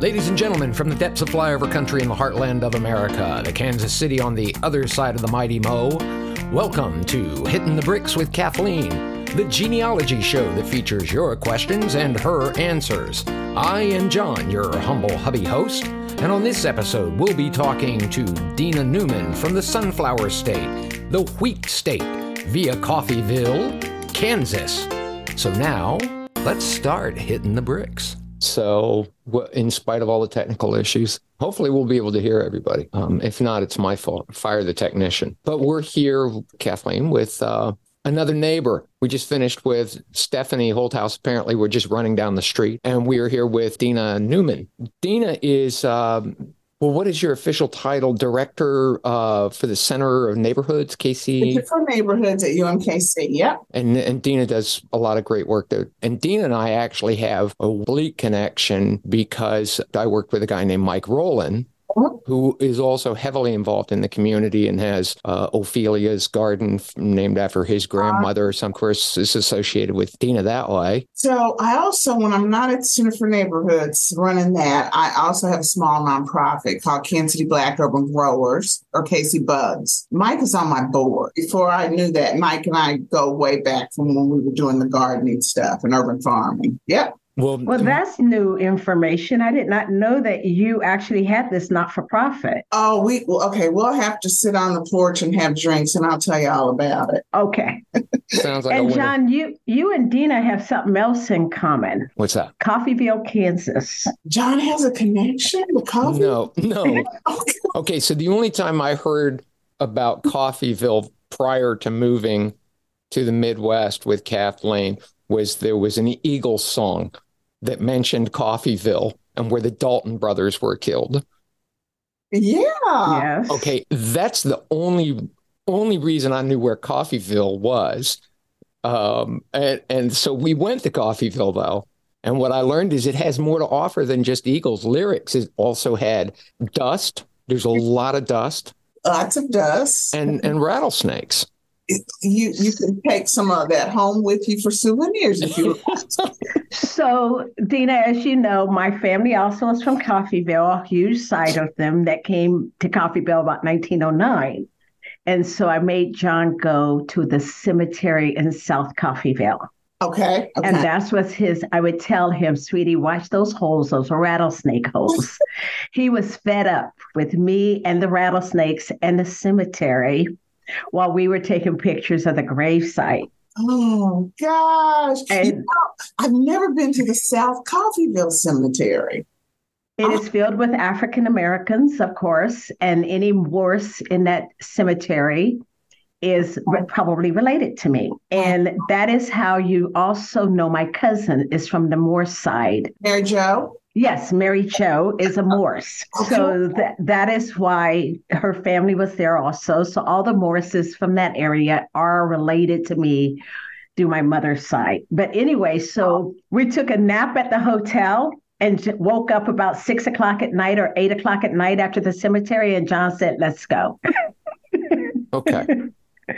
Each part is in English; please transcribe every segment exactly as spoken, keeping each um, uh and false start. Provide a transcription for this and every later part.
Ladies and gentlemen, from the depths of flyover country in the heartland of America, to Kansas City on the other side of the mighty Mo, welcome to Hittin' the Bricks with Kathleen, the genealogy show that features your questions and her answers. I am John, your humble hubby host, and on this episode we'll be talking to Dina Newman from the Sunflower State, the Wheat State, via Coffeyville, Kansas. So now, let's start hitting the bricks. So in spite of all the technical issues, hopefully we'll be able to hear everybody. Um, if not, it's my fault. Fire the technician. But we're here, Kathleen, with uh, another neighbor. We just finished with Stephanie Holthouse. Apparently, we're just running down the street. And we are here with Dina Newman. Dina is, um, well, what is your official title? Director uh, for the Center of Neighborhoods, Casey? For Neighborhoods at U M K C, yeah. And, and Dina does a lot of great work there. And Dina and I actually have a bleak connection because I worked with a guy named Mike Rowland, who is also heavily involved in the community and has uh, Ophelia's garden named after his grandmother. Uh, so, of course, is associated with Dina that way. So I also, when I'm not at the Center for Neighborhoods running that, I also have a small nonprofit called Kansas City Black Urban Growers, or Casey Bugs. Mike is on my board. Before I knew that, Mike and I go way back from when we were doing the gardening stuff and urban farming. Yep. Well, well, that's new information. I did not know that you actually had this not-for-profit. Oh, we well, okay. We'll have to sit on the porch and have drinks, and I'll tell you all about it. Okay. Sounds like. And a John, you you and Dina have something else in common. What's that? Coffeyville, Kansas. John has a connection with coffee. No, no. okay. okay. So the only time I heard about Coffeyville prior to moving to the Midwest with Kathleen was there was an Eagles song that mentioned Coffeyville and where the Dalton brothers were killed. Yeah. Yes. Okay, that's the only only reason I knew where Coffeyville was. Um, and, and so we went to Coffeyville, though. And what I learned is it has more to offer than just Eagles lyrics. It also had dust. There's a lot of dust. Lots of dust. And and rattlesnakes. You you can take some of that home with you for souvenirs if you want. So, Dina, as you know, my family also is from Coffeyville, a huge side of them that came to Coffeyville about nineteen oh nine. And so I made John go to the cemetery in South Coffeyville. Okay, okay. And that's what's his, I would tell him, sweetie, watch those holes, those rattlesnake holes. He was fed up with me and the rattlesnakes and the cemetery while we were taking pictures of the gravesite. Oh, gosh. And, you know, I've never been to the South Coffeyville Cemetery. It oh. is filled with African-Americans, of course, and any Morse in that cemetery is re- probably related to me. And that is how you also know my cousin is from the Morse side. Mary Jo? Yes, Mary Jo is a Morse. Okay. So th- that is why her family was there also. So all the Morrises from that area are related to me through my mother's side. But anyway, so we took a nap at the hotel and j- woke up about six o'clock at night or eight o'clock at night after the cemetery. And John said, let's go. Okay.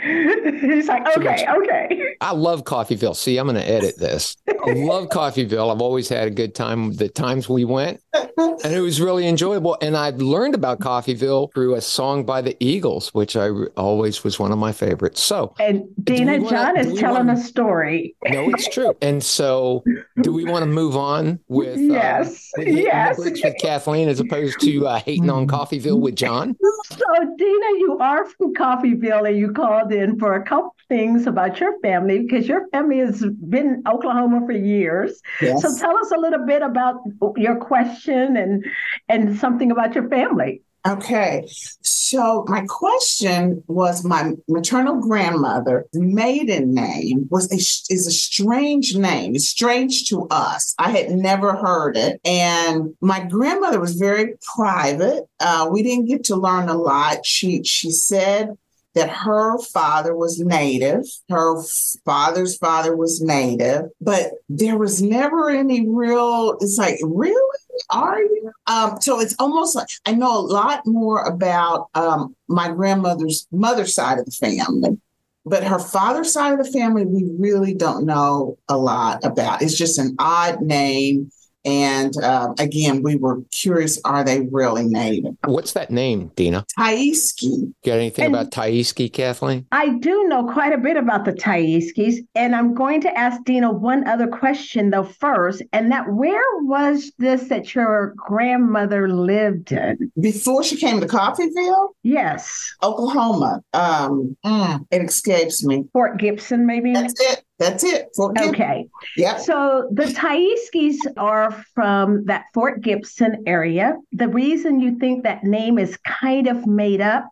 He's like, okay, okay. I love Coffeyville. See, I'm going to edit this. I love Coffeyville. I've always had a good time. The times we went, and it was really enjoyable. And I've learned about Coffeyville through a song by the Eagles, which I re- always was one of my favorites. So, and Dina, John is telling a story. No, it's true. And so, do we want to move on with yes, uh, with, yes, with Kathleen as opposed to uh, hating on Coffeyville with John? So, Dina, you are from Coffeyville, and you call in for a couple things about your family because your family has been in Oklahoma for years. Yes. So tell us a little bit about your question and and something about your family. Okay. So my question was my maternal grandmother's maiden name was a, is a strange name. It's strange to us. I had never heard it. And my grandmother was very private. Uh, we didn't get to learn a lot. She she said that her father was Native, her father's father was Native, but there was never any real, it's like, really? Are you? Um, so it's almost like, I know a lot more about um, my grandmother's mother's side of the family, but her father's side of the family, we really don't know a lot about. It's just an odd name. And uh, again, we were curious, are they really native? What's that name, Dina? Tyeskey. Got anything and about Tyeskey, Kathleen? I do know quite a bit about the Tyeskeys. And I'm going to ask Dina one other question, though, first. And that, where was this that your grandmother lived in? Before she came to Coffeyville? Yes. Oklahoma. Um, mm, it escapes me. Fort Gibson, maybe? That's it. That's it. Fort Gibson. Okay. Yeah. So the Tyeskeys are from that Fort Gibson area. The reason you think that name is kind of made up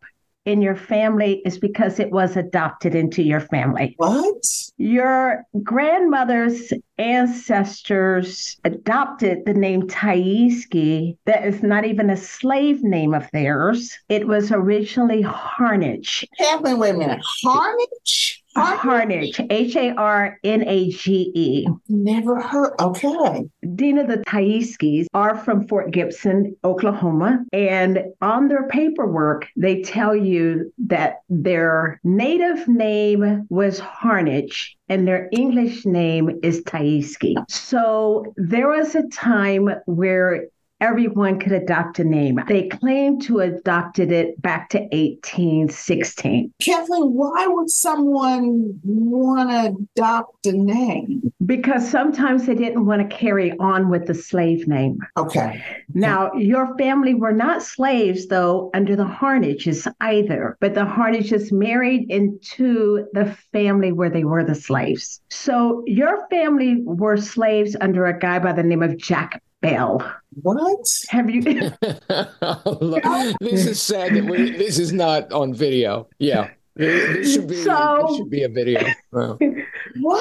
in your family is because it was adopted into your family. What? Your grandmother's ancestors adopted the name Tyeskey. That is not even a slave name of theirs. It was originally Harnage. Kathleen, wait a minute. Harnage? Harnage, H A R N A G E. Never heard. Okay. Dina, the Tyeskeys are from Fort Gibson, Oklahoma. And on their paperwork, they tell you that their native name was Harnage and their English name is Tyeskey. So there was a time where everyone could adopt a name. They claimed to have adopted it back to eighteen sixteen. Kathleen, why would someone want to adopt a name? Because sometimes they didn't want to carry on with the slave name. Okay. Now, your family were not slaves, though, under the Harnages either. But the Harnages married into the family where they were the slaves. So your family were slaves under a guy by the name of Jack Bell. What? Have you? Look, this is sad that we, this is not on video. Yeah. This should be, so, this should be a video. Wow.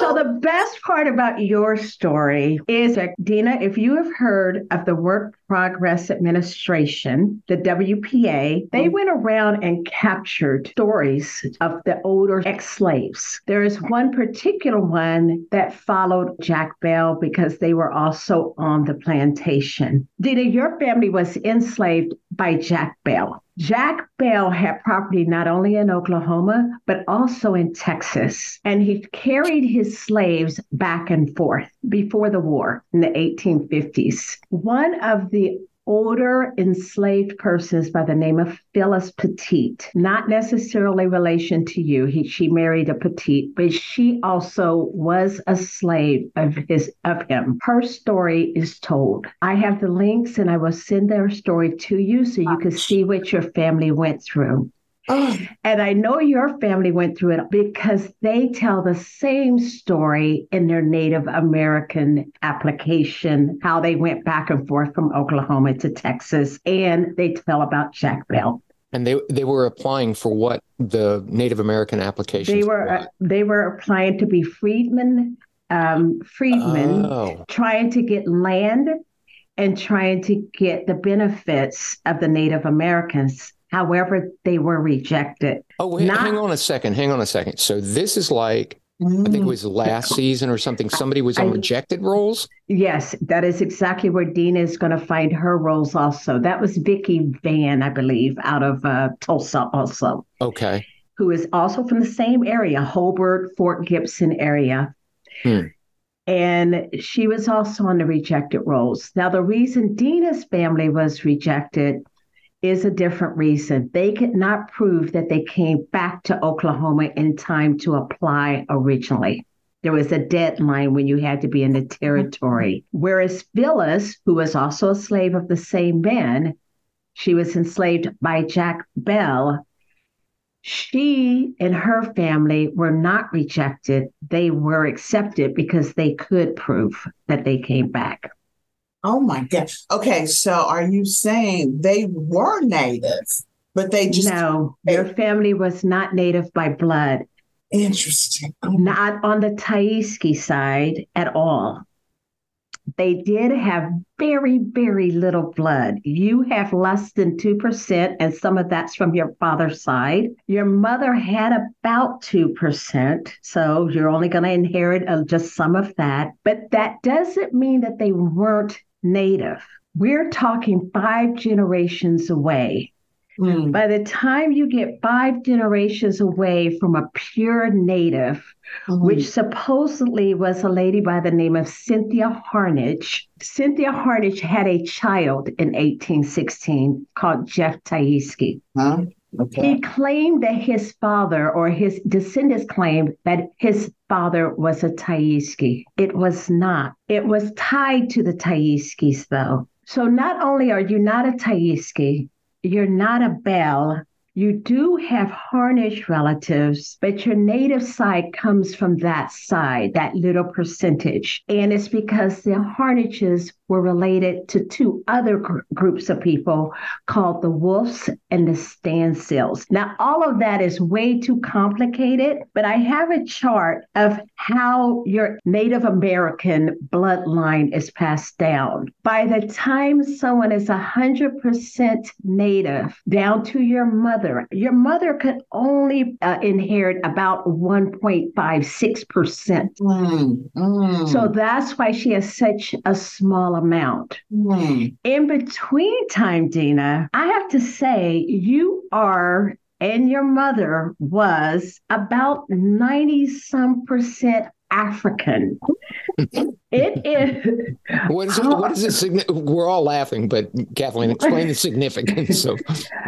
So the best part about your story is that, Dina, if you have heard of the Work Progress Administration, the W P A, they went around and captured stories of the older ex-slaves. There is one particular one that followed Jack Bell because they were also on the plantation. Dina, your family was enslaved by Jack Bell. Jack Bell had property not only in Oklahoma, but also in Texas. And he carried his slaves back and forth before the war in the eighteen fifties. One of the older enslaved persons by the name of Phyllis Petite, not necessarily relation to you. He, she married a Petite, but she also was a slave of his of him. Her story is told. I have the links and I will send their story to you so you can see what your family went through. Oh. And I know your family went through it because they tell the same story in their Native American application, how they went back and forth from Oklahoma to Texas, and they tell about Jack Bell. And they they were applying for what, the Native American applications? They were, uh, they were applying to be freedmen, um, freedmen oh. trying to get land and trying to get the benefits of the Native Americans. However, they were rejected. Oh, wait, Not- hang on a second. Hang on a second. So this is like, I think it was last season or something, somebody was on I, rejected rolls? Yes, that is exactly where Dina is going to find her rolls also. That was Vicki Van, I believe, out of uh, Tulsa also. Okay. Who is also from the same area, Holbert, Fort Gibson area. Hmm. And she was also on the rejected rolls. Now, the reason Dina's family was rejected is a different reason. They could not prove that they came back to Oklahoma in time to apply originally. There was a deadline when you had to be in the territory. Whereas Phyllis, who was also a slave of the same man, she was enslaved by Jack Bell. She and her family were not rejected. They were accepted because they could prove that they came back. Oh, my gosh. Okay, so are you saying they were Native, but they just... No, their family was not Native by blood. Interesting. Oh. Not on the Tyeskey side at all. They did have very, very little blood. You have less than two percent, and some of that's from your father's side. Your mother had about two percent, so you're only going to inherit uh, just some of that. But that doesn't mean that they weren't Native. We're talking five generations away. Mm. By the time you get five generations away from a pure native, mm. which supposedly was a lady by the name of Cynthia Harnage, Cynthia Harnage had a child in eighteen sixteen called Jeff Tyeskey. Huh? Okay. He claimed that his father, or his descendants claimed that his father was a Tyeskey. It was not. It was tied to the Tyeskeys, though. So not only are you not a Tyeskey, you're not a Bell. You do have Harnage relatives, but your native side comes from that side, that little percentage. And it's because the Harnages were related to two other gr- groups of people called the Wolfs and the Standsills. Now, all of that is way too complicated, but I have a chart of how your Native American bloodline is passed down. By the time someone is one hundred percent Native, down to your mother, Your mother could only uh, inherit about one point five six percent. Mm, mm. So that's why she has such a small amount. Mm. In between time, Dina, I have to say you are, and your mother was, about ninety some percent African. It is. What is it? Oh, what is it signi- we're all laughing, but Kathleen, explain the significance of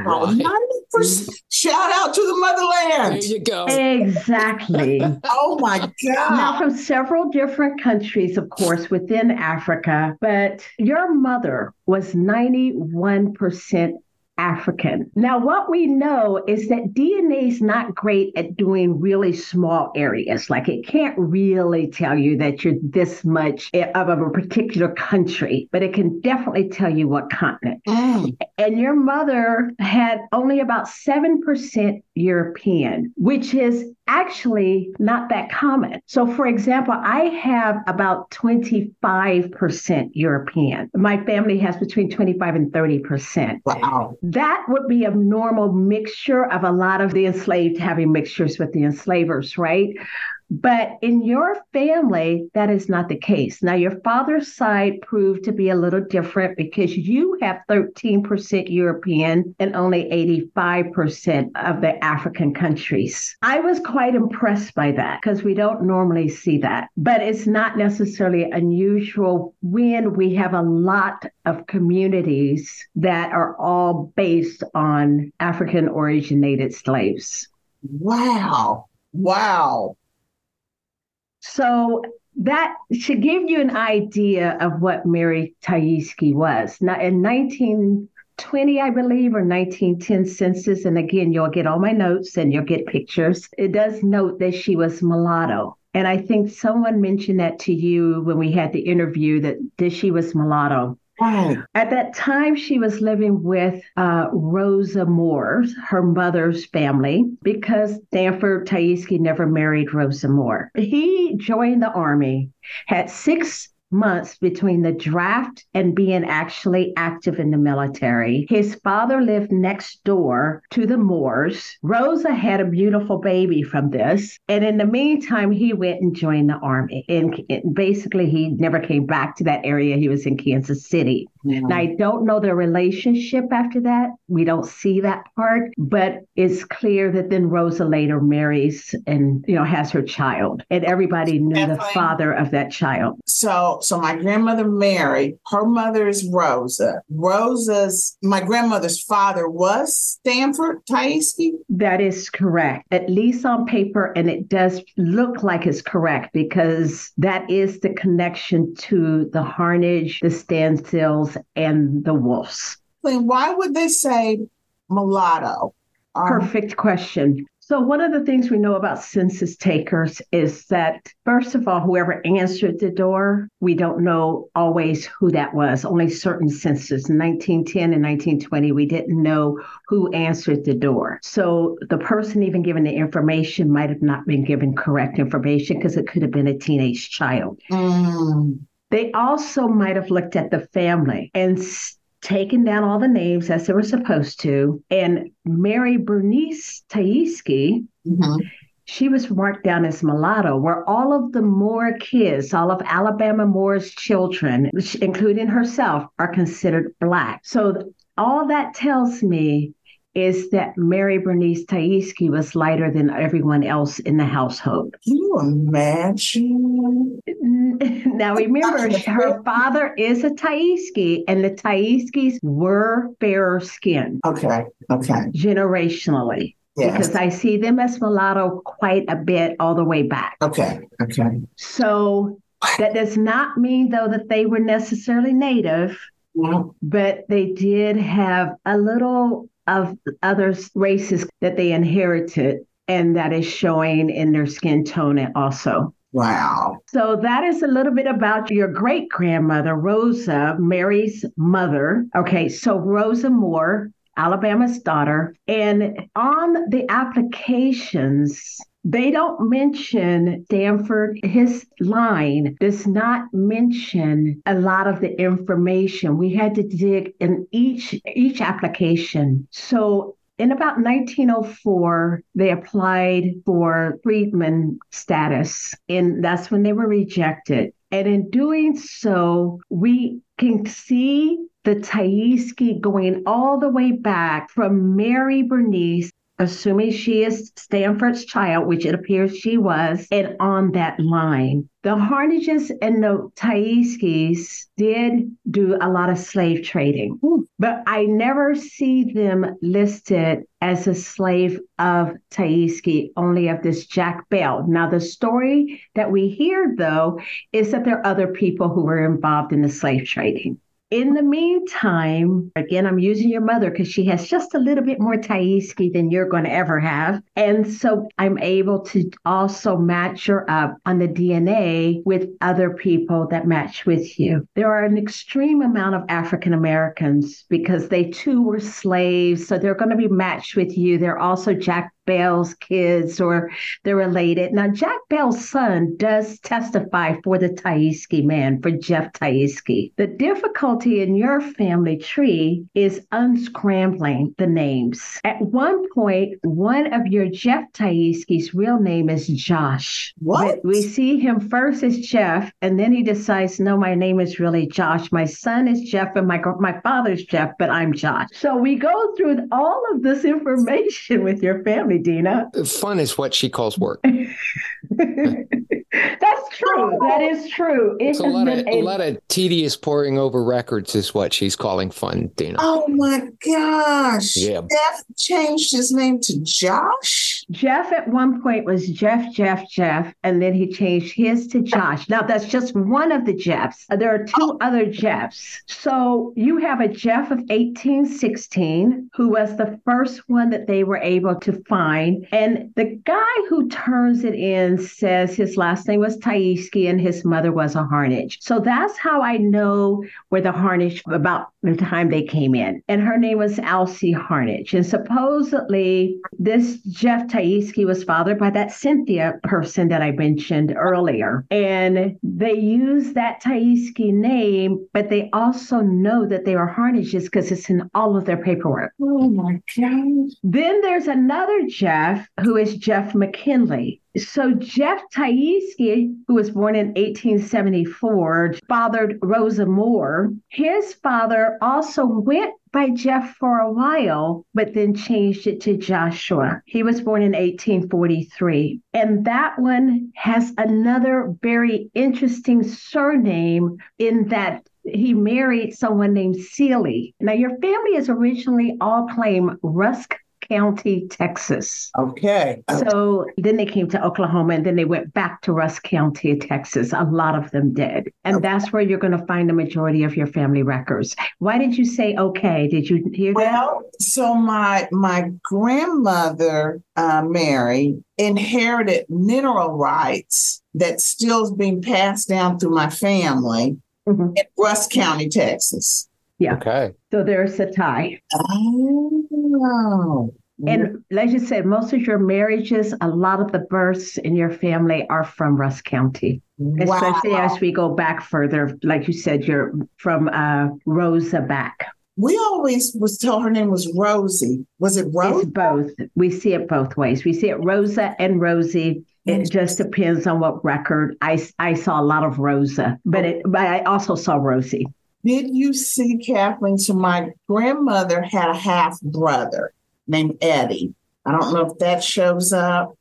why. ninety percent Shout out to the motherland. There you go. Exactly. Oh my God. Now, from several different countries, of course, within Africa, but your mother was ninety-one percent African. Now, what we know is that D N A is not great at doing really small areas. Like, it can't really tell you that you're this much of a particular country, but it can definitely tell you what continent. Mm. And your mother had only about seven percent European, which is actually not that common. So, for example, I have about twenty-five percent European. My family has between twenty-five and thirty percent. Wow. That would be a normal mixture of a lot of the enslaved having mixtures with the enslavers, right? But in your family, that is not the case. Now, your father's side proved to be a little different because you have thirteen percent European and only eighty-five percent of the African countries. I was quite impressed by that because we don't normally see that. But it's not necessarily unusual when we have a lot of communities that are all based on African originated slaves. Wow. Wow. So that should give you an idea of what Mary Tyeskey was. Now, in nineteen twenty, I believe, or nineteen ten census, and again, you'll get all my notes and you'll get pictures, it does note that she was mulatto. And I think someone mentioned that to you when we had the interview, that, that she was mulatto. Wow. At that time, she was living with uh, Rosa Moore, her mother's family, because Stanford Tyeskey never married Rosa Moore. He joined the Army, had six months between the draft and being actually active in the military. His father lived next door to the Moores. Rosa had a beautiful baby from this. And in the meantime, he went and joined the Army. And basically, he never came back to that area. He was in Kansas City. Yeah. Now, I don't know their relationship after that. We don't see that part. But it's clear that then Rosa later marries and, you know, has her child. And everybody knew Definitely. the father of that child. So So my grandmother, Mary, her mother is Rosa. Rosa's, my grandmother's father was Stanford Tyeskey? That is correct, at least on paper. And it does look like it's correct because that is the connection to the Harnage, the Standsills, and the Wolfs. Why would they say mulatto? Um, Perfect question. So one of the things we know about census takers is that, first of all, whoever answered the door, we don't know always who that was. Only certain census, in nineteen ten and nineteen twenty, we didn't know who answered the door. So the person even given the information might have not been given correct information because it could have been a teenage child. Mm. They also might have looked at the family and st- taken down all the names as they were supposed to. And Mary Bernice Tyeskey, mm-hmm. she was marked down as mulatto, where all of the Moore kids, all of Alabama Moore's children, including herself, are considered Black. So all that tells me is that Mary Bernice Tyeskey was lighter than everyone else in the household. Can you imagine? Now, remember, her father is a Tyeskey, and the Tyeskeys were fairer skinned. Okay, okay. Generationally. Yes. Because I see them as mulatto quite a bit all the way back. Okay, okay. So that does not mean, though, that they were necessarily Native, yeah. but they did have a little of other races that they inherited, and that is showing in their skin tone also. Wow. So that is a little bit about your great-grandmother, Rosa, Mary's mother. Okay, so Rosa Moore, Alabama's daughter. And on the applications, they don't mention Stanford. His line does not mention a lot of the information. We had to dig in each each application. So in about nineteen oh four, they applied for freedman status, and that's when they were rejected. And in doing so, we can see the Tyeskey going all the way back from Mary Bernice, assuming she is Stanford's child, which it appears she was, and on that line. The Harnages and the Tyeskeys did do a lot of slave trading, but I never see them listed as a slave of Tyeskey, only of this Jack Bell. Now, the story that we hear, though, is that there are other people who were involved in the slave trading. In the meantime, again, I'm using your mother because she has just a little bit more Tyeskey than you're going to ever have. And so I'm able to also match her up on the D N A with other people that match with you. There are an extreme amount of African Americans because they too were slaves. So they're going to be matched with you. They're also Jack Bell's kids, or they're related. Now, Jack Bell's son does testify for the Tyeskey man, for Jeff Tyeskey. The difficulty in your family tree is unscrambling the names. At one point, one of your Jeff Tyeskey's real name is Josh. What? But we see him first as Jeff, and then he decides, no, my name is really Josh. My son is Jeff, and my, my father's Jeff, but I'm Josh. So we go through all of this information with your family. Dina. Fun is what she calls work. That's true. That is true. It it's a lot, of, a lot of tedious poring over records is what she's calling fun, Dina. Oh, my gosh. Yeah. Jeff changed his name to Josh? Jeff at one point was Jeff, Jeff, Jeff, and then he changed his to Josh. Now, that's just one of the Jeffs. There are two oh. other Jeffs. So you have a Jeff of eighteen sixteen, who was the first one that they were able to find. And the guy who turns it in says his last name was Tyeskey and his mother was a Harnage. So that's how I know where the Harnage, about the time they came in. And her name was Elsie Harnage. And supposedly this Jeff Tyeskey was fathered by that Cynthia person that I mentioned earlier. And they use that Tyeskey name, but they also know that they are Harnages because it's in all of their paperwork. Oh my God. Then there's another Another Jeff, who is Jeff McKinley. So Jeff Tyeskey, who was born in eighteen seventy-four, fathered Rosa Moore. His father also went by Jeff for a while, but then changed it to Joshua. He was born in eighteen forty-three. And that one has another very interesting surname in that he married someone named Seeley. Now, your family is originally all claim Rusk County, Texas. Okay. So then they came to Oklahoma, and then they went back to Rusk County, Texas. A lot of them did. And okay. that's where you're going to find the majority of your family records. Why did you say okay? Did you hear well, that? Well, so my, my grandmother, uh, Mary, inherited mineral rights that's still being passed down through my family mm-hmm. in Rusk County, Texas. Yeah. Okay. So there's a tie. Oh. And like you said, most of your marriages, a lot of the births in your family are from Rusk County. Wow. Especially as we go back further. Like you said, you're from uh, Rosa back. We always was told her name was Rosie. Was it Rosie? It's both. We see it both ways. We see it Rosa and Rosie. It just depends on what record. I, I saw a lot of Rosa, but, it, but I also saw Rosie. Did you see, Kathleen, so my grandmother had a half brother. named Eddie. I don't know if that shows up.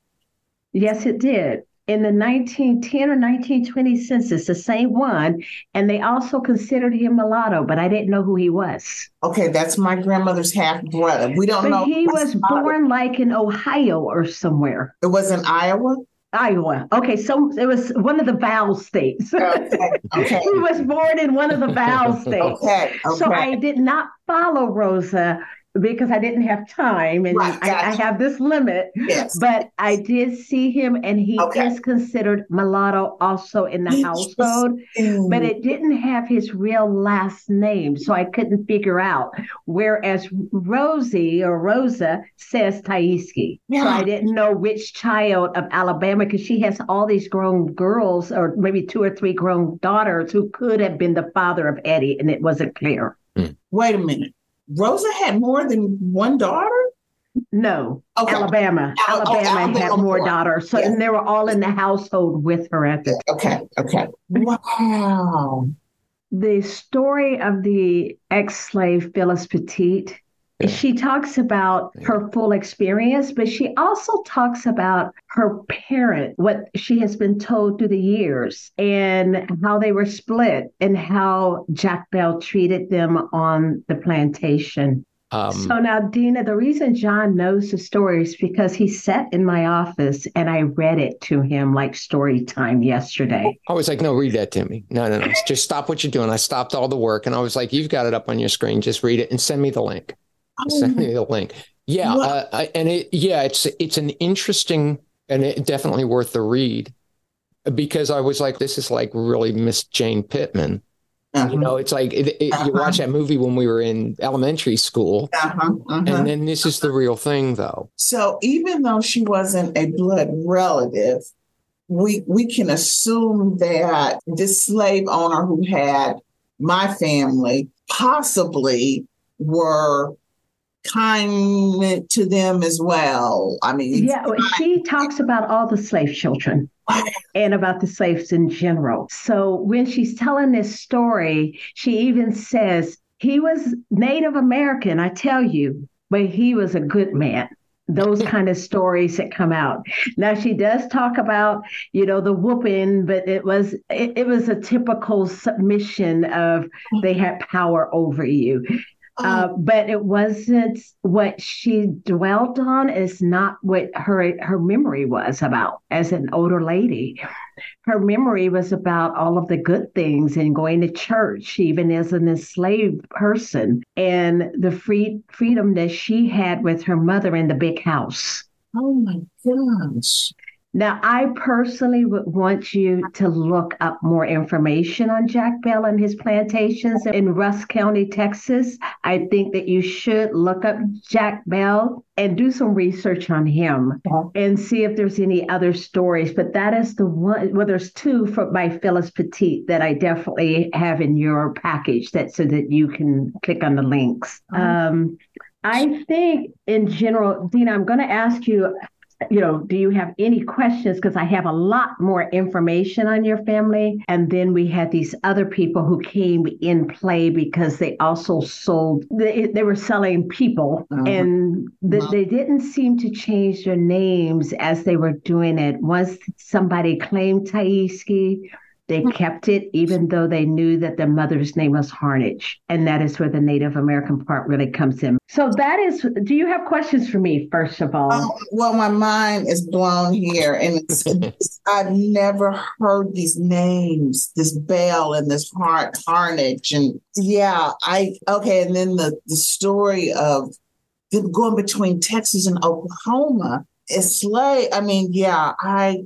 Yes, it did. In the nineteen ten or nineteen twenty census, the same one, and they also considered him mulatto, but I didn't know who he was. Okay, that's my grandmother's half-brother. We don't but know. He was born like in Ohio or somewhere. It was in Iowa? Iowa. Okay, so it was one of the vowel states. Okay, okay. He was born in one of the vowel states. Okay, okay. So I did not follow Rosa because I didn't have time, and right, gotcha. I, I have this limit, yes. But I did see him, and he okay. is considered mulatto also in the household, but it didn't have his real last name, so I couldn't figure out, whereas Rosie or Rosa says Tyeskey, yeah. So I didn't know which child of Alabama, because she has all these grown girls, or maybe two or three grown daughters who could have been the father of Eddie, and it wasn't clear. Mm. Wait a minute. Rosa had more than one daughter? No, okay. Alabama. Al- Alabama, oh, Alabama had more daughters. So, yes. And they were all in the household with her at the Okay, okay. Wow. The story of the ex-slave Phyllis Petite, yeah. She talks about yeah. her full experience, but she also talks about her parent, what she has been told through the years, and how they were split, and how Jack Bell treated them on the plantation. Um, so now, Dina, the reason John knows the story is because he sat in my office and I read it to him like story time yesterday. I was like, no, read that to me. No, no, no. Just stop what you're doing. I stopped all the work and I was like, you've got it up on your screen. Just read it and send me the link. Oh. Send me the link. Yeah. Uh, I, and it, yeah, it's, it's an interesting and it definitely worth the read, because I was like, this is like really Miss Jane Pittman. Uh-huh. You know, it's like it, it, uh-huh. you watch that movie when we were in elementary school. Uh-huh. Uh-huh. And then this is the real thing, though. So even though she wasn't a blood relative, we we can assume that this slave owner who had my family possibly were kind to them as well. I mean, yeah, she talks about all the slave children and about the slaves in general. So when she's telling this story, she even says he was Native American, I tell you, but he was a good man. Those kind of stories that come out. Now she does talk about, you know, the whooping, but it was it, it was a typical submission of they had power over you. Uh, but it wasn't what she dwelt on. It's not what her her memory was about as an older lady. Her memory was about all of the good things and going to church, even as an enslaved person, and the free, freedom that she had with her mother in the big house. Oh, my gosh. Now, I personally would want you to look up more information on Jack Bell and his plantations in Rusk County, Texas. I think that you should look up Jack Bell and do some research on him and see if there's any other stories. But that is the one, well, there's two from, by Phyllis Petite that I definitely have in your package that so that you can click on the links. Um, I think in general, Dina, I'm going to ask you, you know, do you have any questions? Because I have a lot more information on your family. And then we had these other people who came in play because they also sold, they, they were selling people. Uh-huh. And the, wow. They didn't seem to change their names as they were doing it. Once somebody claimed Tyeskey, they kept it, even though they knew that their mother's name was Harnage. And that is where the Native American part really comes in. So that is, do you have questions for me, first of all? Um, well, my mind is blown here. And it's, it's, I've never heard these names, this Bell and this Har- Harnage. And yeah, I, okay. And then the, the story of them going between Texas and Oklahoma is slave. I mean, yeah, I...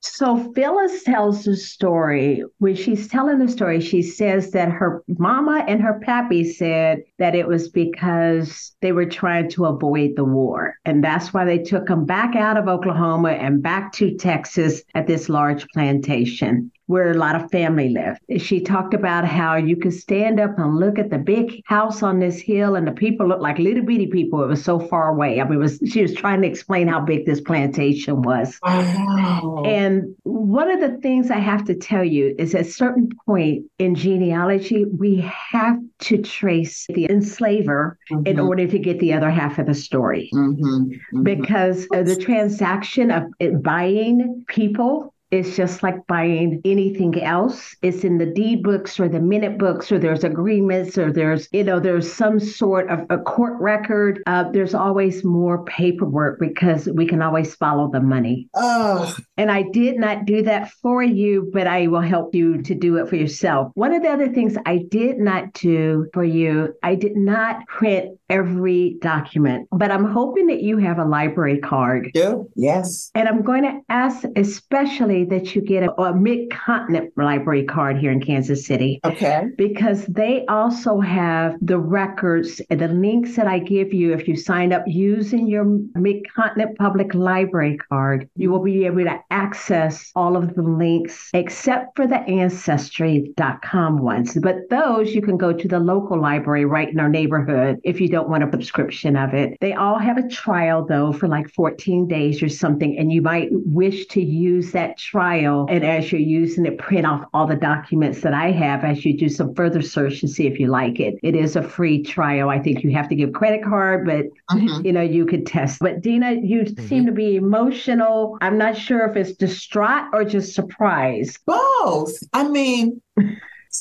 So Phyllis tells the story. When she's telling the story, she says that her mama and her pappy said that it was because they were trying to avoid the war. And that's why they took them back out of Oklahoma and back to Texas at this large plantation. where a lot of family lived. She talked about how you could stand up and look at the big house on this hill and the people looked like little bitty people. It was so far away. I mean, it was, she was trying to explain how big this plantation was. Oh. And one of the things I have to tell you is at a certain point in genealogy, we have to trace the enslaver mm-hmm. in order to get the other half of the story. Mm-hmm. Mm-hmm. Because uh, the transaction of it, buying people, it's just like buying anything else. It's in the deed books or the minute books, or there's agreements, or there's, you know, there's some sort of a court record. Uh, there's always more paperwork because we can always follow the money. Oh. And I did not do that for you, but I will help you to do it for yourself. One of the other things I did not do for you, I did not print every document, but I'm hoping that you have a library card. Do? Yes. And I'm going to ask especially that you get a, a Mid-Continent Library card here in Kansas City. Okay. Because they also have the records and the links that I give you. If you sign up using your Mid-Continent Public Library card, you will be able to access all of the links except for the Ancestry dot com ones. But those, you can go to the local library right in our neighborhood if you don't want a subscription of it. They all have a trial, though, for like fourteen days or something, and you might wish to use that trial, and as you're using it, print off all the documents that I have as you do some further search and see if you like it. It is a free trial. I think you have to give credit card, but mm-hmm. you know, you could test. But Dina, you mm-hmm. seem to be emotional. I'm not sure if it's distraught or just surprised. Both. I mean,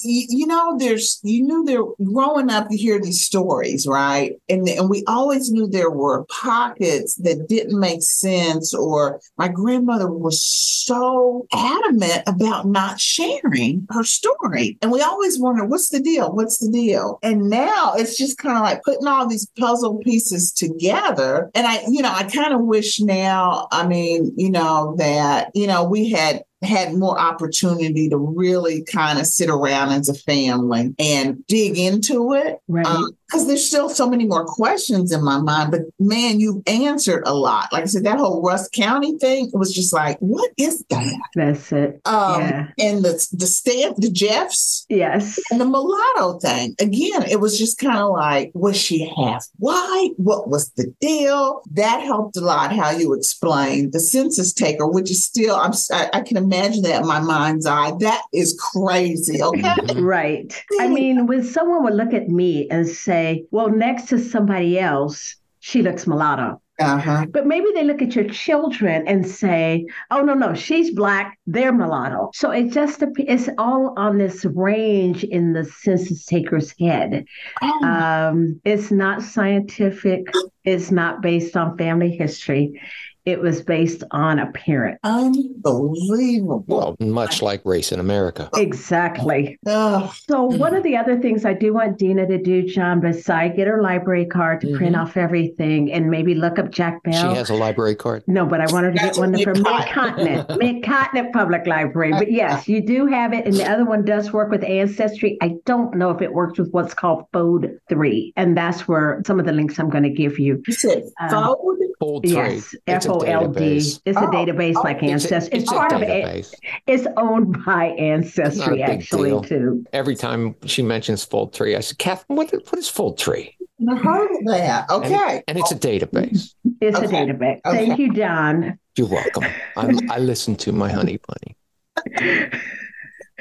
you know, there's, you knew there, growing up, you hear these stories, right? And, and we always knew there were pockets that didn't make sense, or my grandmother was so adamant about not sharing her story. And we always wondered, what's the deal? What's the deal? And now it's just kind of like putting all these puzzle pieces together. And I, you know, I kind of wish now, I mean, you know, that, you know, we had had more opportunity to really kind of sit around as a family and dig into it. Right. Um, Because there's still so many more questions in my mind, but man, you've answered a lot. Like I said, that whole Rusk County thing, it was just like, what is that? That's it. Um, yeah. And the the stamp, the Jeffs. Yes. And the mulatto thing. Again, it was just kind of like, was she half white? What was the deal? That helped a lot how you explained the census taker, which is still, I'm, I, I can imagine that in my mind's eye. That is crazy. Okay. Right. I mean, when someone would look at me and say, well, next to somebody else, she looks mulatto. Uh-huh. But maybe they look at your children and say, oh, no, no, she's black, they're mulatto. So it just, it's all on this range in the census taker's head. Oh. Um, it's not scientific. It's not based on family history. It was based on appearance. Unbelievable. Well, much like race in America. Exactly. Ugh. So one of the other things I do want Dina to do, John, besides get her library card to mm-hmm. print off everything and maybe look up Jack Bell. She has a library card. No, but I want her to That's get one from Mid-Continent. Mid-Continent Public Library. But yes, you do have it. And the other one does work with Ancestry. I don't know if it works with what's called Fold three. And that's where some of the links I'm going to give you. You said Fold? Um, Fold three. Yes, F O L D. F O L D. It's a database oh, like Ancestry. It's, a, it's, it's part of it. It's owned by Ancestry, actually, deal. Too. Every time she mentions Fold three, I said, Kathleen, what, what is Fold three? I heard of that. Okay. And, and it's a database. It's okay. a database. Okay. Thank you, Don. You're welcome. I'm, I listen to my honey bunny.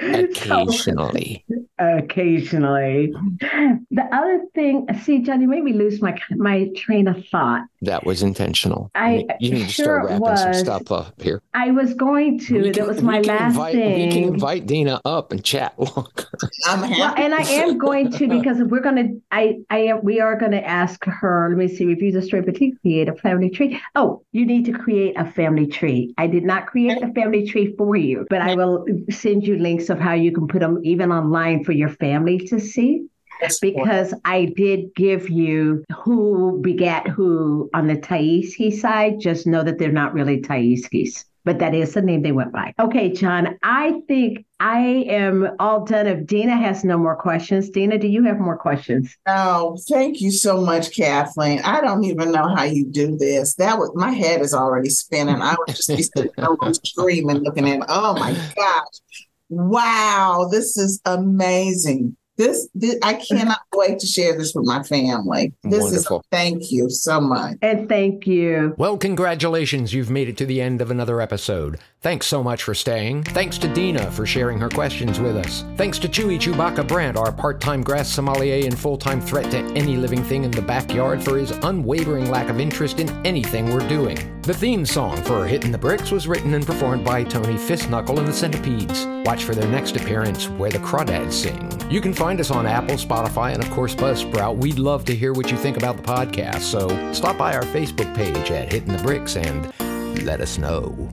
Occasionally. Occasionally. The other thing, see, John, you made me lose my my train of thought. That was intentional. I you need to sure start wrapping was. some stuff up here. I was going to. That was my last invite, thing. We can invite Dina up and chat longer. I'm happy. Well, and I am going to, because we're going to. I I we are going to ask her. Let me see. Review the story, but you create a family tree. Oh, you need to create a family tree. I did not create a family tree for you, but I will send you links of how you can put them even online for your family to see. Because I did give you who begat who on the Tyeskey side. Just know that they're not really Tyeskeys, but that is the name they went by. Okay, John, I think I am all done. If Dina has no more questions, Dina, do you have more questions? Oh, thank you so much, Kathleen. I don't even know how you do this. That was, my head is already spinning. I would just be sitting over screaming, looking at, oh my gosh. Wow, this is amazing. This, this I cannot wait to share this with my family. This Wonderful. is thank you so much. And thank you. Well, congratulations. You've made it to the end of another episode. Thanks so much for staying. Thanks to Dina for sharing her questions with us. Thanks to Chewy Chewbacca Brandt, our part-time grass sommelier and full-time threat to any living thing in the backyard, for his unwavering lack of interest in anything we're doing. The theme song for Hittin' the Bricks was written and performed by Tony Fistnuckle and the Centipedes. Watch for their next appearance, Where the Crawdads Sing. You can find us on Apple, Spotify, and of course Buzzsprout. We'd love to hear what you think about the podcast, so stop by our Facebook page at Hittin' the Bricks and let us know.